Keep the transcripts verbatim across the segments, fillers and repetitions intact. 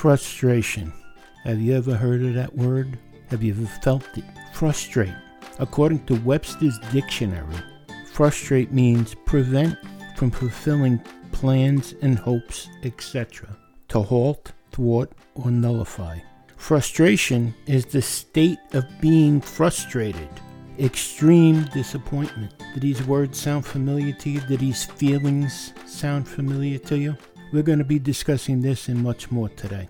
Frustration. Have you ever heard of that word? Have you ever felt it? Frustrate. According to Webster's Dictionary, frustrate means prevent from fulfilling plans and hopes, et cetera. To halt, thwart, or nullify. Frustration is the state of being frustrated. Extreme disappointment. Do these words sound familiar to you? Do these feelings sound familiar to you? We're going to be discussing this and much more today.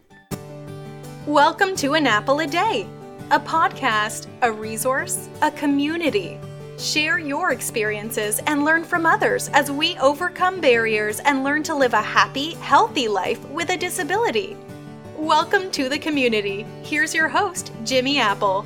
Welcome to An Apple a Day, a podcast, a resource, a community. Share your experiences and learn from others as we overcome barriers and learn to live a happy, healthy life with a disability. Welcome to the community. Here's your host, Jimmy Apple.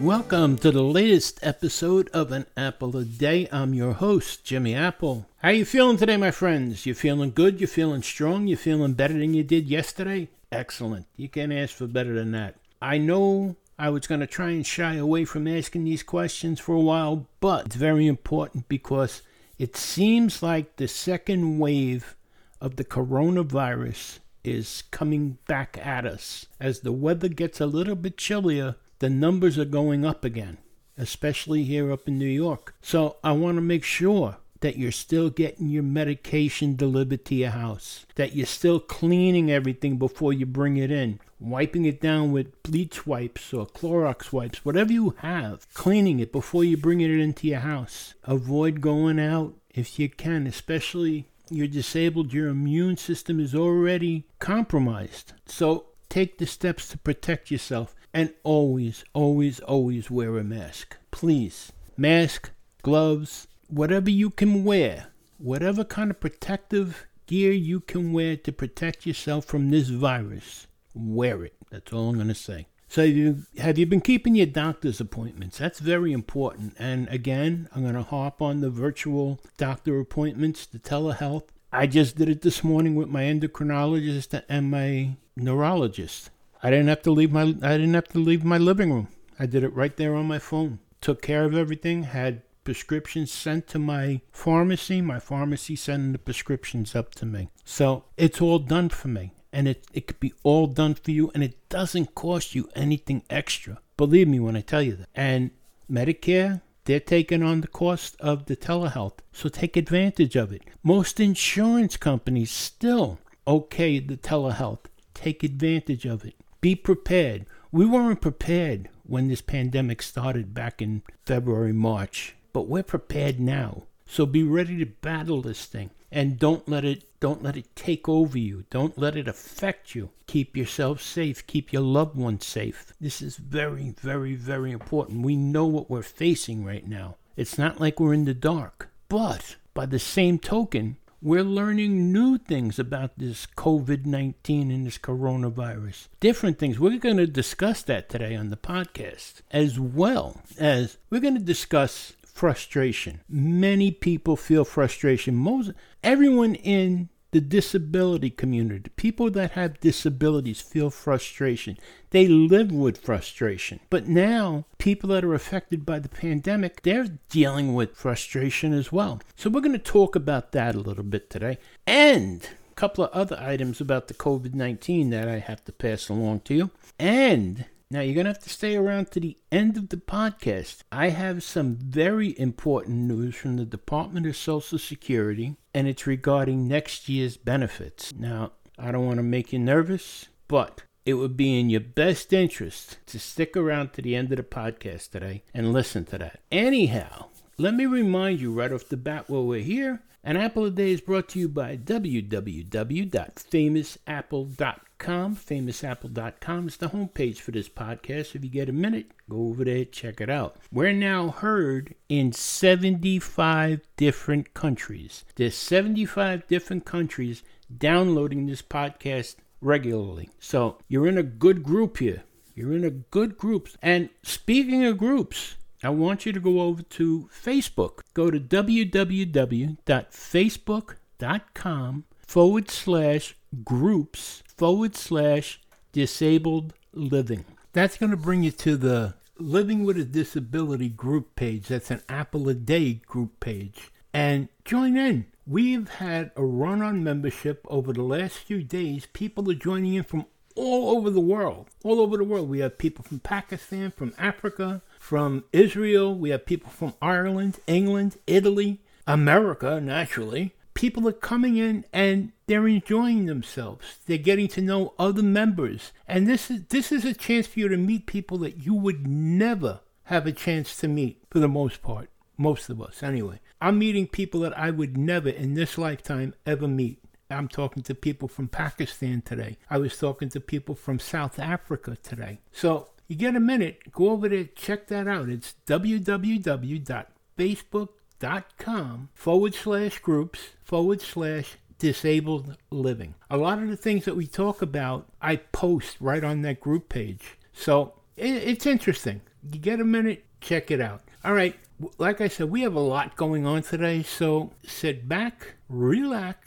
Welcome to the latest episode of An Apple a Day. I'm your host, Jimmy Apple. How you feeling today, my friends? You feeling good? You feeling strong? You feeling better than you did yesterday? Excellent. You can't ask for better than that. I know I was going to try and shy away from asking these questions for a while, but it's very important because it seems like the second wave of the coronavirus is coming back at us. As the weather gets a little bit chillier, the numbers are going up again, especially here up in New York. So I want to make sure that you're still getting your medication delivered to your house, that you're still cleaning everything before you bring it in, wiping it down with bleach wipes or Clorox wipes, whatever you have, cleaning it before you bring it into your house. Avoid going out if you can, especially you're disabled, your immune system is already compromised. So take the steps to protect yourself. And always, always, always wear a mask. Please. Mask, gloves, whatever you can wear. Whatever kind of protective gear you can wear to protect yourself from this virus. Wear it. That's all I'm going to say. So you, have you been keeping your doctor's appointments? That's very important. And again, I'm going to harp on the virtual doctor appointments, the telehealth. I just did it this morning with my endocrinologist and my neurologist. I didn't have to leave my I didn't have to leave my living room. I did it right there on my phone. Took care of everything, had prescriptions sent to my pharmacy, my pharmacy sending the prescriptions up to me. So it's all done for me. And it, it could be all done for you, and it doesn't cost you anything extra. Believe me when I tell you that. And Medicare, they're taking on the cost of the telehealth. So take advantage of it. Most insurance companies still okay the telehealth. Take advantage of it. Be prepared. We weren't prepared when this pandemic started back in February, March, but we're prepared now. So be ready to battle this thing, and don't let it don't let it take over you. Don't let it affect you. Keep yourself safe. Keep your loved ones safe. This is very, very, very important. We know what we're facing right now. It's not like we're in the dark. But by the same token, we're learning new things about this covid nineteen and this coronavirus. Different things. We're going to discuss that today on the podcast, as well as we're going to discuss frustration. Many people feel frustration. Most, everyone in the disability community, people that have disabilities feel frustration. They live with frustration. But now, people that are affected by the pandemic, they're dealing with frustration as well. So we're going to talk about that a little bit today. And a couple of other items about the covid nineteen that I have to pass along to you. And now you're going to have to stay around to the end of the podcast. I have some very important news from the Department of Social Security, and it's regarding next year's benefits. Now, I don't want to make you nervous, but it would be in your best interest to stick around to the end of the podcast today and listen to that. Anyhow, let me remind you right off the bat while we're here, An Apple a Day is brought to you by w w w dot famous apple dot com. famous apple dot com is the homepage for this podcast. If you get a minute, go over there, check it out. We're now heard in seventy-five different countries. There's seventy-five different countries downloading this podcast regularly. So you're in a good group here. You're in a good group. And speaking of groups, I want you to go over to Facebook. Go to w w w dot facebook dot com forward slash groups forward slash disabled living. That's going to bring you to the Living with a Disability group page. That's an Apple a Day group page. And join in. We've had a run on membership over the last few days. People are joining in from all over the world. All over the world. We have people from Pakistan, from Africa, from Israel. We have people from Ireland, England, Italy, America, naturally. People are coming in and they're enjoying themselves. They're getting to know other members. And this is this is a chance for you to meet people that you would never have a chance to meet, for the most part. Most of us, anyway. I'm meeting people that I would never in this lifetime ever meet. I'm talking to people from Pakistan today. I was talking to people from South Africa today. So you get a minute, go over there, check that out. It's www.facebook.com forward slash groups forward slash disabled living. A lot of the things that we talk about, I post right on that group page. So it's interesting. You get a minute, check it out. All right. Like I said, we have a lot going on today. So sit back, relax,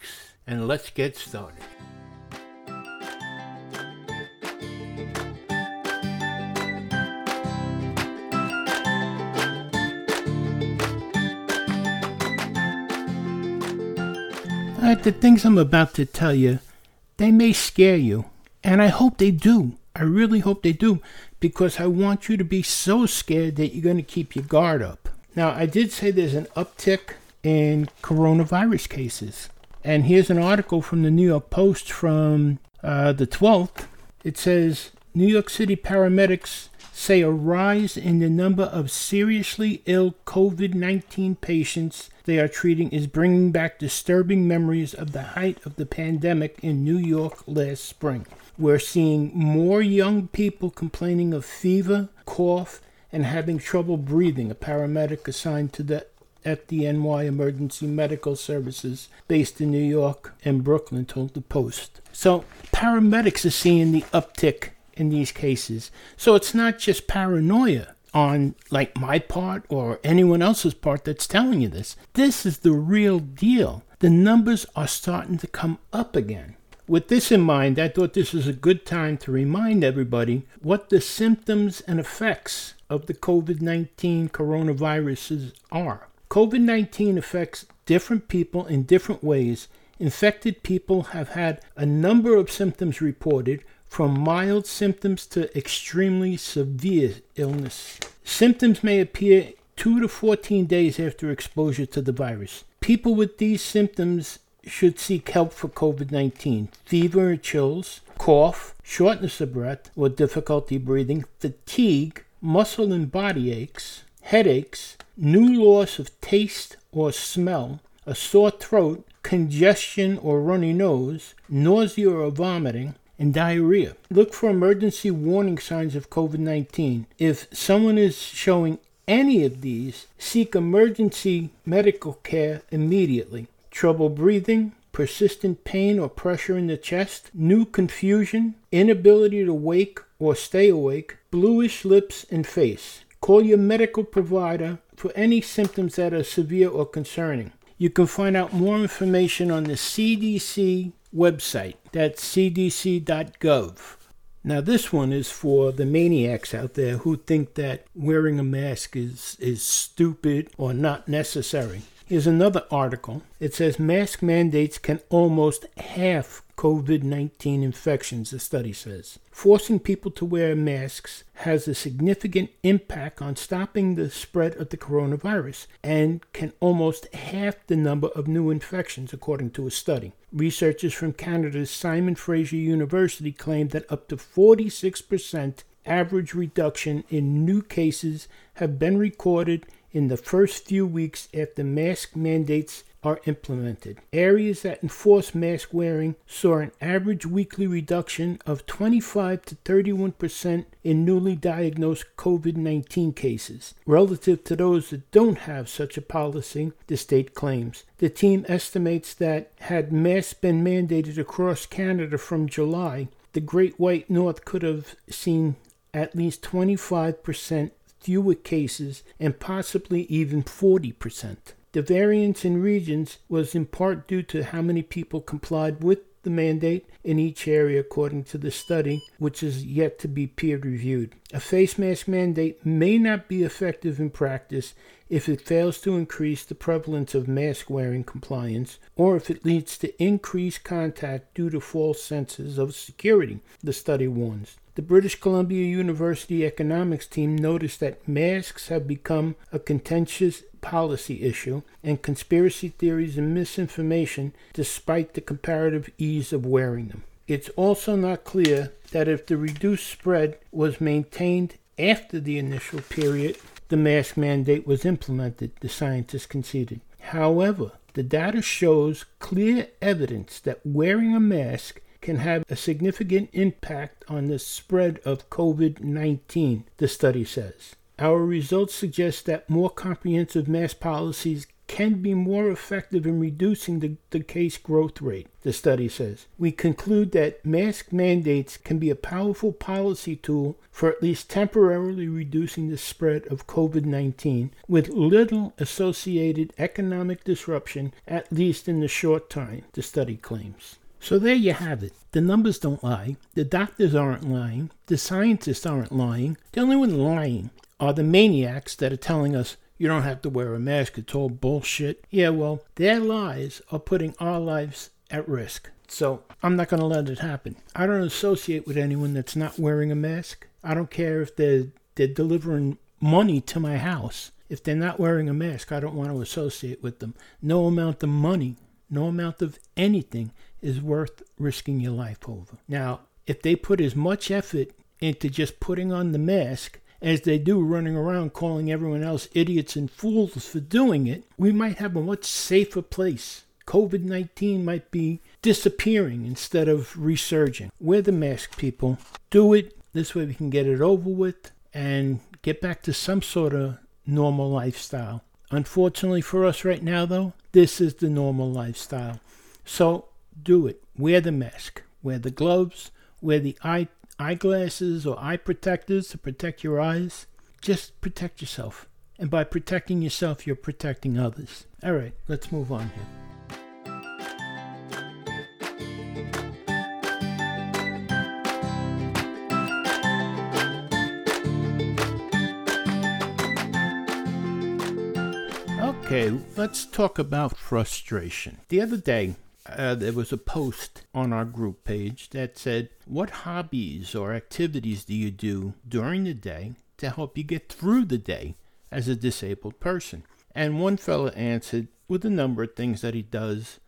and let's get started. All right, the things I'm about to tell you, they may scare you, and I hope they do. I really hope they do, because I want you to be so scared that you're going to keep your guard up. Now, I did say there's an uptick in coronavirus cases. And here's an article from the New York Post from uh, the twelfth. It says, New York City paramedics say a rise in the number of seriously ill covid nineteen patients they are treating is bringing back disturbing memories of the height of the pandemic in New York last spring. We're seeing more young people complaining of fever, cough, and having trouble breathing, a paramedic assigned to the F D N Y Emergency Medical Services based in New York and Brooklyn told the Post. So paramedics are seeing the uptick in these cases. So it's not just paranoia on like my part or anyone else's part that's telling you this. This is the real deal. The numbers are starting to come up again. With this in mind, I thought this was a good time to remind everybody what the symptoms and effects of the covid nineteen coronaviruses are. covid nineteen affects different people in different ways. Infected people have had a number of symptoms reported, from mild symptoms to extremely severe illness. Symptoms may appear two to fourteen days after exposure to the virus. People with these symptoms should seek help for covid nineteen. Fever and chills, cough, shortness of breath or difficulty breathing, fatigue, muscle and body aches, headaches, new loss of taste or smell, a sore throat, congestion or runny nose, nausea or vomiting, and diarrhea. Look for emergency warning signs of covid nineteen. If someone is showing any of these, seek emergency medical care immediately. Trouble breathing, persistent pain or pressure in the chest, new confusion, inability to wake or stay awake, bluish lips and face. Call your medical provider for any symptoms that are severe or concerning. You can find out more information on the C D C website. That's c d c dot gov. Now this one is for the maniacs out there who think that wearing a mask is, is stupid or not necessary. Here's another article. It says mask mandates can almost half covid nineteen infections, the study says. Forcing people to wear masks has a significant impact on stopping the spread of the coronavirus and can almost half the number of new infections, according to a study. Researchers from Canada's Simon Fraser University claimed that up to forty-six percent average reduction in new cases have been recorded in the first few weeks after mask mandates are implemented. Areas that enforce mask wearing saw an average weekly reduction of twenty-five to thirty-one percent in newly diagnosed covid nineteen cases, relative to those that don't have such a policy, the state claims. The team estimates that had masks been mandated across Canada from July, the Great White North could have seen at least twenty-five percent fewer cases and possibly even forty percent. The variance in regions was in part due to how many people complied with the mandate in each area, according to the study, which is yet to be peer reviewed. A face mask mandate may not be effective in practice if it fails to increase the prevalence of mask-wearing compliance, or if it leads to increased contact due to false senses of security, the study warns. The British Columbia University economics team noticed that masks have become a contentious policy issue, and conspiracy theories and misinformation, despite the comparative ease of wearing them. It's also not clear that if the reduced spread was maintained after the initial period the mask mandate was implemented, the scientists conceded. However, the data shows clear evidence that wearing a mask can have a significant impact on the spread of COVID nineteen, the study says. Our results suggest that more comprehensive mask policies can be more effective in reducing the, the case growth rate, the study says. We conclude that mask mandates can be a powerful policy tool for at least temporarily reducing the spread of COVID nineteen with little associated economic disruption, at least in the short time, the study claims. So there you have it. The numbers don't lie. The doctors aren't lying. The scientists aren't lying. The only one lying are the maniacs that are telling us, you don't have to wear a mask, it's all bullshit. Yeah, well, their lies are putting our lives at risk. So I'm not going to let it happen. I don't associate with anyone that's not wearing a mask. I don't care if they're, they're delivering money to my house. If they're not wearing a mask, I don't want to associate with them. No amount of money, no amount of anything is worth risking your life over. Now, if they put as much effort into just putting on the mask as they do running around calling everyone else idiots and fools for doing it, we might have a much safer place. COVID nineteen might be disappearing instead of resurging. We're the mask people. Do it. This way we can get it over with and get back to some sort of normal lifestyle. Unfortunately for us right now, though, this is the normal lifestyle. So do it. Wear the mask. Wear the gloves. Wear the eye eyeglasses or eye protectors to protect your eyes. Just protect yourself. And by protecting yourself, you're protecting others. All right, let's move on here. Okay, let's talk about frustration. The other day, Uh, there was a post on our group page that said, what hobbies or activities do you do during the day to help you get through the day as a disabled person? And one fella answered with a number of things that he does,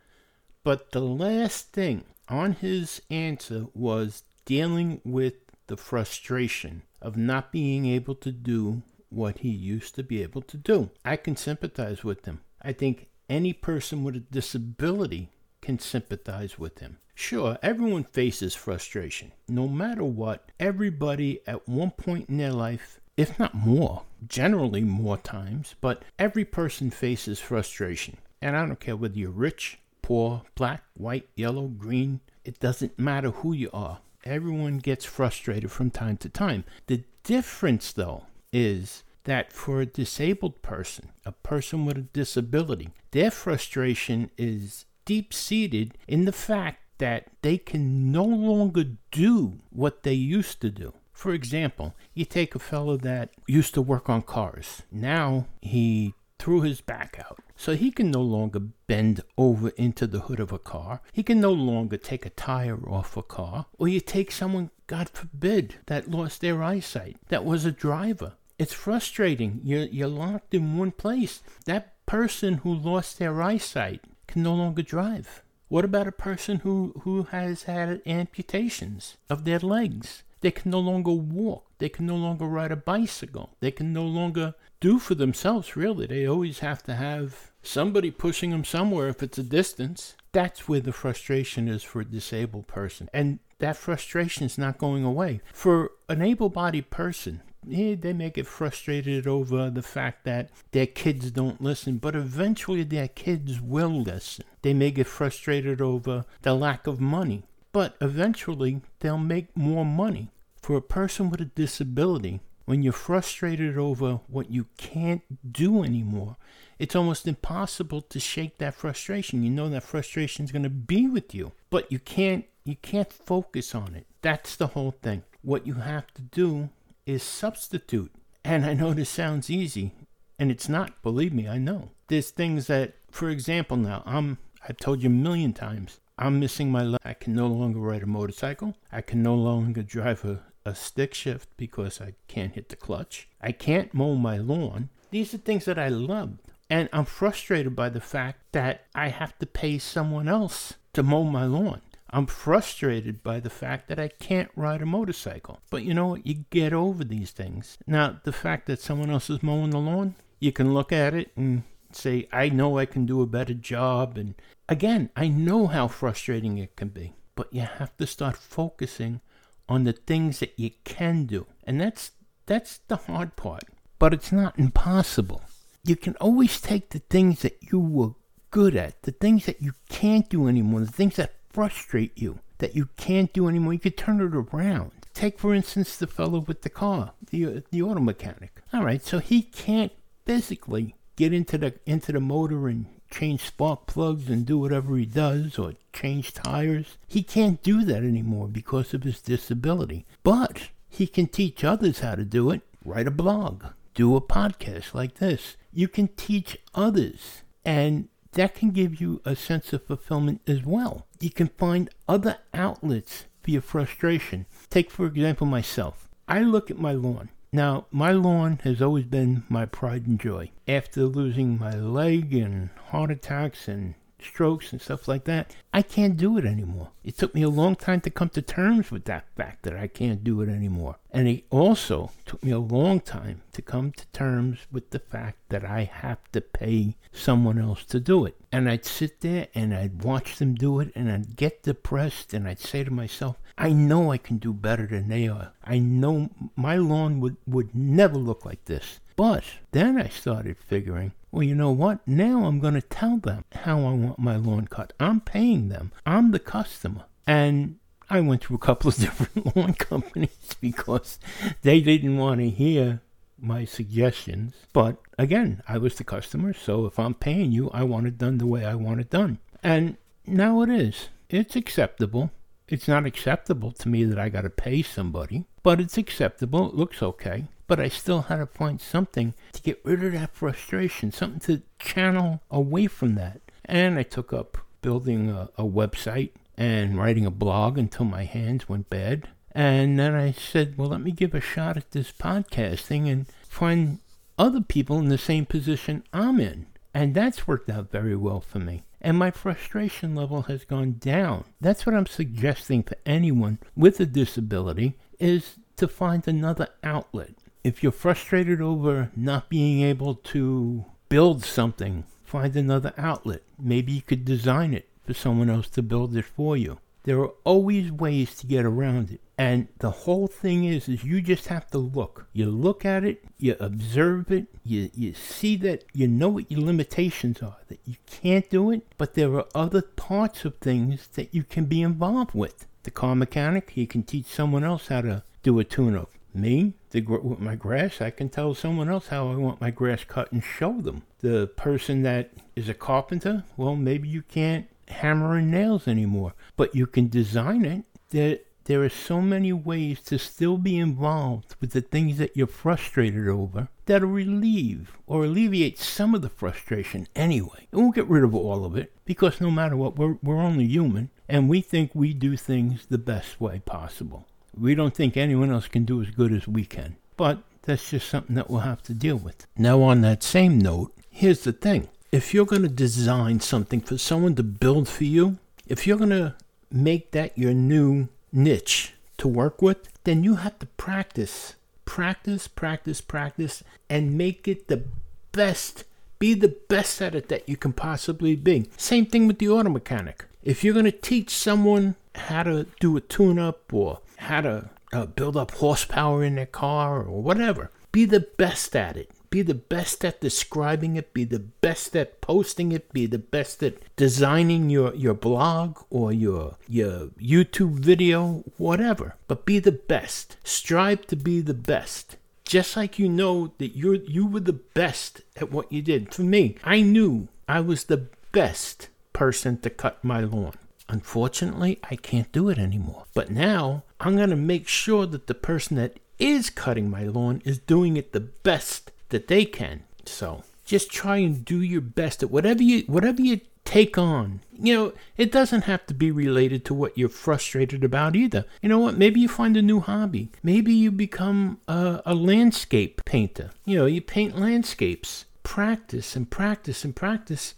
but the last thing on his answer was dealing with the frustration of not being able to do what he used to be able to do. I can sympathize with him. I think any person with a disability can sympathize with him. Sure, everyone faces frustration. No matter what, everybody at one point in their life, if not more, generally more times, but every person faces frustration. And I don't care whether you're rich, poor, black, white, yellow, green, it doesn't matter who you are. Everyone gets frustrated from time to time. The difference, though, is that for a disabled person, a person with a disability, their frustration is deep-seated in the fact that they can no longer do what they used to do. For example, you take a fellow that used to work on cars. Now he threw his back out. So he can no longer bend over into the hood of a car. He can no longer take a tire off a car. Or you take someone, God forbid, that lost their eyesight, that was a driver. It's frustrating. You're, you're locked in one place. That person who lost their eyesight can no longer drive. What about a person who, who has had amputations of their legs? They can no longer walk. They can no longer ride a bicycle. They can no longer do for themselves, really. They always have to have somebody pushing them somewhere if it's a distance. That's where the frustration is for a disabled person. And that frustration is not going away. For an able-bodied person, yeah, they may get frustrated over the fact that their kids don't listen, but eventually their kids will listen. They may get frustrated over the lack of money, but eventually they'll make more money. For a person with a disability, when you're frustrated over what you can't do anymore, it's almost impossible to shake that frustration. You know that frustration is going to be with you, but you can't, you can't focus on it. That's the whole thing. What you have to do is substitute. And I know this sounds easy. And it's not, believe me, I know. There's things that, for example, now, I'm, I've told you a million times, I'm missing my life. I can no longer ride a motorcycle. I can no longer drive a, a stick shift because I can't hit the clutch. I can't mow my lawn. These are things that I loved. And I'm frustrated by the fact that I have to pay someone else to mow my lawn. I'm frustrated by the fact that I can't ride a motorcycle. But you know what? You get over these things. Now, the fact that someone else is mowing the lawn, you can look at it and say, I know I can do a better job. And again, I know how frustrating it can be. But you have to start focusing on the things that you can do. And that's that's the hard part. But it's not impossible. You can always take the things that you were good at, the things that you can't do anymore, the things that frustrate you, that you can't do anymore. You could turn it around. Take, for instance, the fellow with the car, the the auto mechanic. All right, so he can't physically get into the into the motor and change spark plugs and do whatever he does or change tires. He can't do that anymore because of his disability. But he can teach others how to do it. Write a blog, do a podcast like this. You can teach others, and that can give you a sense of fulfillment as well. You can find other outlets for your frustration. Take, for example, myself. I look at my lawn. Now, my lawn has always been my pride and joy. After losing my leg and heart attacks and strokes and stuff like that, I can't do it anymore. It took me a long time to come to terms with that fact that I can't do it anymore. And it also took me a long time to come to terms with the fact that I have to pay someone else to do it. And I'd sit there and I'd watch them do it and I'd get depressed and I'd say to myself, I know I can do better than they are. I know my lawn would, would never look like this. But then I started figuring, well, you know what? Now I'm going to tell them how I want my lawn cut. I'm paying them. I'm the customer. And I went to a couple of different lawn companies because they didn't want to hear my suggestions. But again, I was the customer. So if I'm paying you, I want it done the way I want it done. And now it is. It's acceptable. It's not acceptable to me that I got to pay somebody, but it's acceptable. It looks okay. But I still had to find something to get rid of that frustration, something to channel away from that. And I took up building a, a website and writing a blog until my hands went bad. And then I said, well, let me give a shot at this podcasting and find other people in the same position I'm in. And that's worked out very well for me. And my frustration level has gone down. That's what I'm suggesting for anyone with a disability, is to find another outlet. If you're frustrated over not being able to build something, find another outlet. Maybe you could design it for someone else to build it for you. There are always ways to get around it. And the whole thing is, is you just have to look. You look at it, you observe it, you, you see that you know what your limitations are, that you can't do it, but there are other parts of things that you can be involved with. The car mechanic, he can teach someone else how to do a tune-up. Me, the, with my grass, I can tell someone else how I want my grass cut and show them. The person that is a carpenter, well, maybe you can't hammer in nails anymore, but you can design it. There, there are so many ways to still be involved with the things that you're frustrated over that'll relieve or alleviate some of the frustration anyway. It won't get rid of all of it, because no matter what, we're, we're only human, and we think we do things the best way possible. We don't think anyone else can do as good as we can. But that's just something that we'll have to deal with. Now, on that same note, here's the thing. If you're going to design something for someone to build for you, if you're going to make that your new niche to work with, then you have to practice, practice, practice, practice, and make it the best. Be the best at it that you can possibly be. Same thing with the auto mechanic. If you're going to teach someone how to do a tune-up or how to uh, build up horsepower in their car or whatever. Be the best at it. Be the best at describing it. Be the best at posting it. Be the best at designing your, your blog or your, your YouTube video, whatever. But be the best. Strive to be the best. Just like you know that you're, you were the best at what you did. For me, I knew I was the best person to cut my lawn. Unfortunately, I can't do it anymore. But now, I'm going to make sure that the person that is cutting my lawn is doing it the best that they can. point. So just try and do your best at whatever you whatever you take on. You know, it doesn't have to be related to what you're frustrated about either. You know what? Maybe you find a new hobby. Maybe you become a, a landscape painter. You know, you paint landscapes. Practice and practice and practice.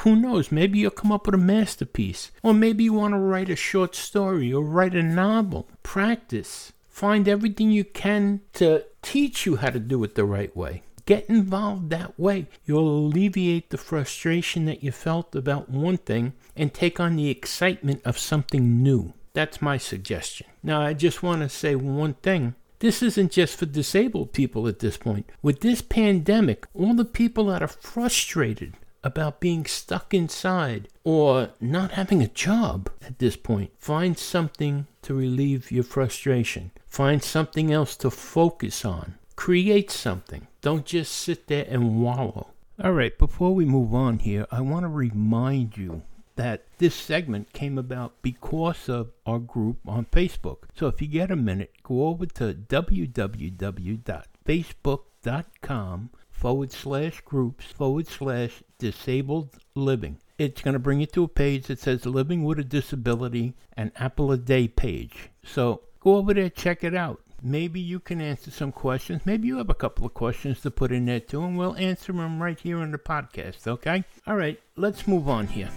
Who knows? Maybe you'll come up with a masterpiece. Or maybe you want to write a short story or write a novel. Practice. Find everything you can to teach you how to do it the right way. Get involved that way. You'll alleviate the frustration that you felt about one thing and take on the excitement of something new. That's my suggestion. Now, I just want to say one thing. This isn't just for disabled people at this point. With this pandemic, all the people that are frustrated about being stuck inside or not having a job at this point, find something to relieve your frustration. Find something else to focus on. Create something. Don't just sit there and wallow. All right, before we move on here, I want to remind you that this segment came about because of our group on Facebook. So if you get a minute, go over to www.facebook.com forward slash groups forward slash disabled living. It's going to bring you to a page that says Living with a Disability, an Apple a Day page. So go over there, check it out. Maybe you can answer some questions. Maybe you have a couple of questions to put in there too, and we'll answer them right here on the podcast, okay? All right, let's move on here.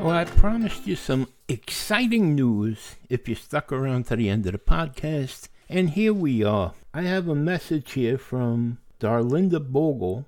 Well, I promised you some exciting news if you stuck around to the end of the podcast, and here we are. I have a message here from Darlinda Bogle,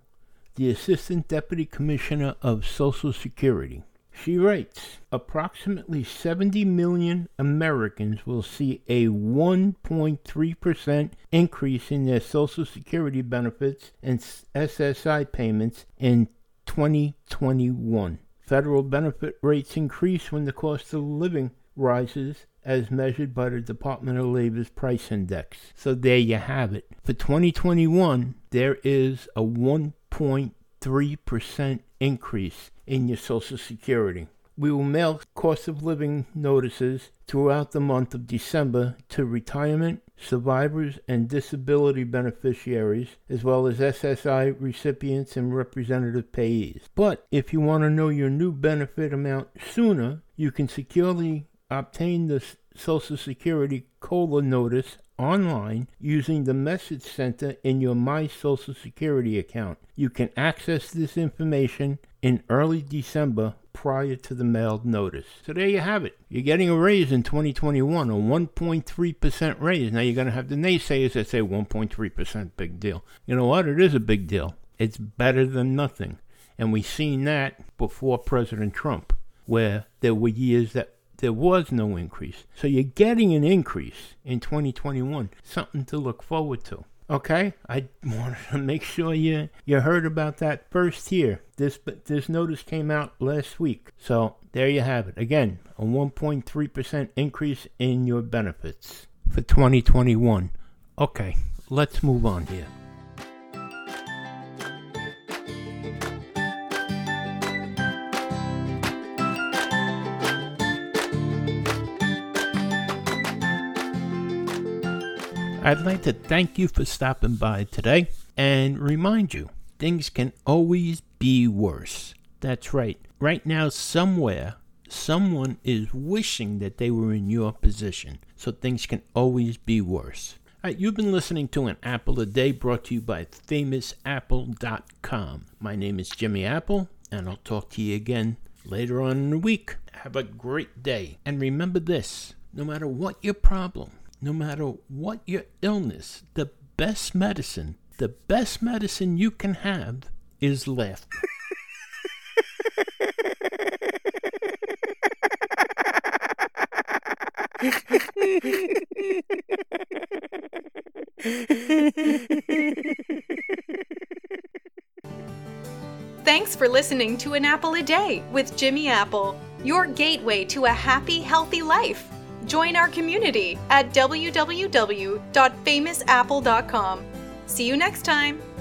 the Assistant Deputy Commissioner of Social Security. She writes, approximately seventy million Americans will see a one point three percent increase in their Social Security benefits and S S I payments in twenty twenty-one. Federal benefit rates increase when the cost of living rises as measured by the Department of Labor's price index. So there you have it. For twenty twenty-one, there is a one point three percent increase in your Social Security. We will mail cost of living notices throughout the month of December to retirement, survivors, and disability beneficiaries, as well as S S I recipients and representative payees. But if you want to know your new benefit amount sooner, you can securely obtain the Social Security COLA notice online using the message center in your My Social Security account. You can access this information in early December prior to the mailed notice. So there you have it. You're getting a raise in twenty twenty-one, a one point three percent raise. Now you're going to have the naysayers that say one point three percent, big deal. You know what? It is a big deal. It's better than nothing. And we've seen that before President Trump, where there were years that there was no increase. So you're getting an increase in twenty twenty-one, something to look forward to. Okay, I wanted to make sure you, you heard about that first here. This this notice came out last week. So there you have it. Again, a one point three percent increase in your benefits for twenty twenty-one. Okay, let's move on here. I'd like to thank you for stopping by today and remind you, things can always be worse. That's right. Right now, somewhere, someone is wishing that they were in your position. So things can always be worse. All right, you've been listening to An Apple a Day, brought to you by Famous Apple dot com. My name is Jimmy Apple, and I'll talk to you again later on in the week. Have a great day. And remember this, no matter what your problem, no matter what your illness, the best medicine, the best medicine you can have is laughter. Thanks for listening to An Apple a Day with Jimmy Apple, your gateway to a happy, healthy life. Join our community at w w w dot famous apple dot com. See you next time.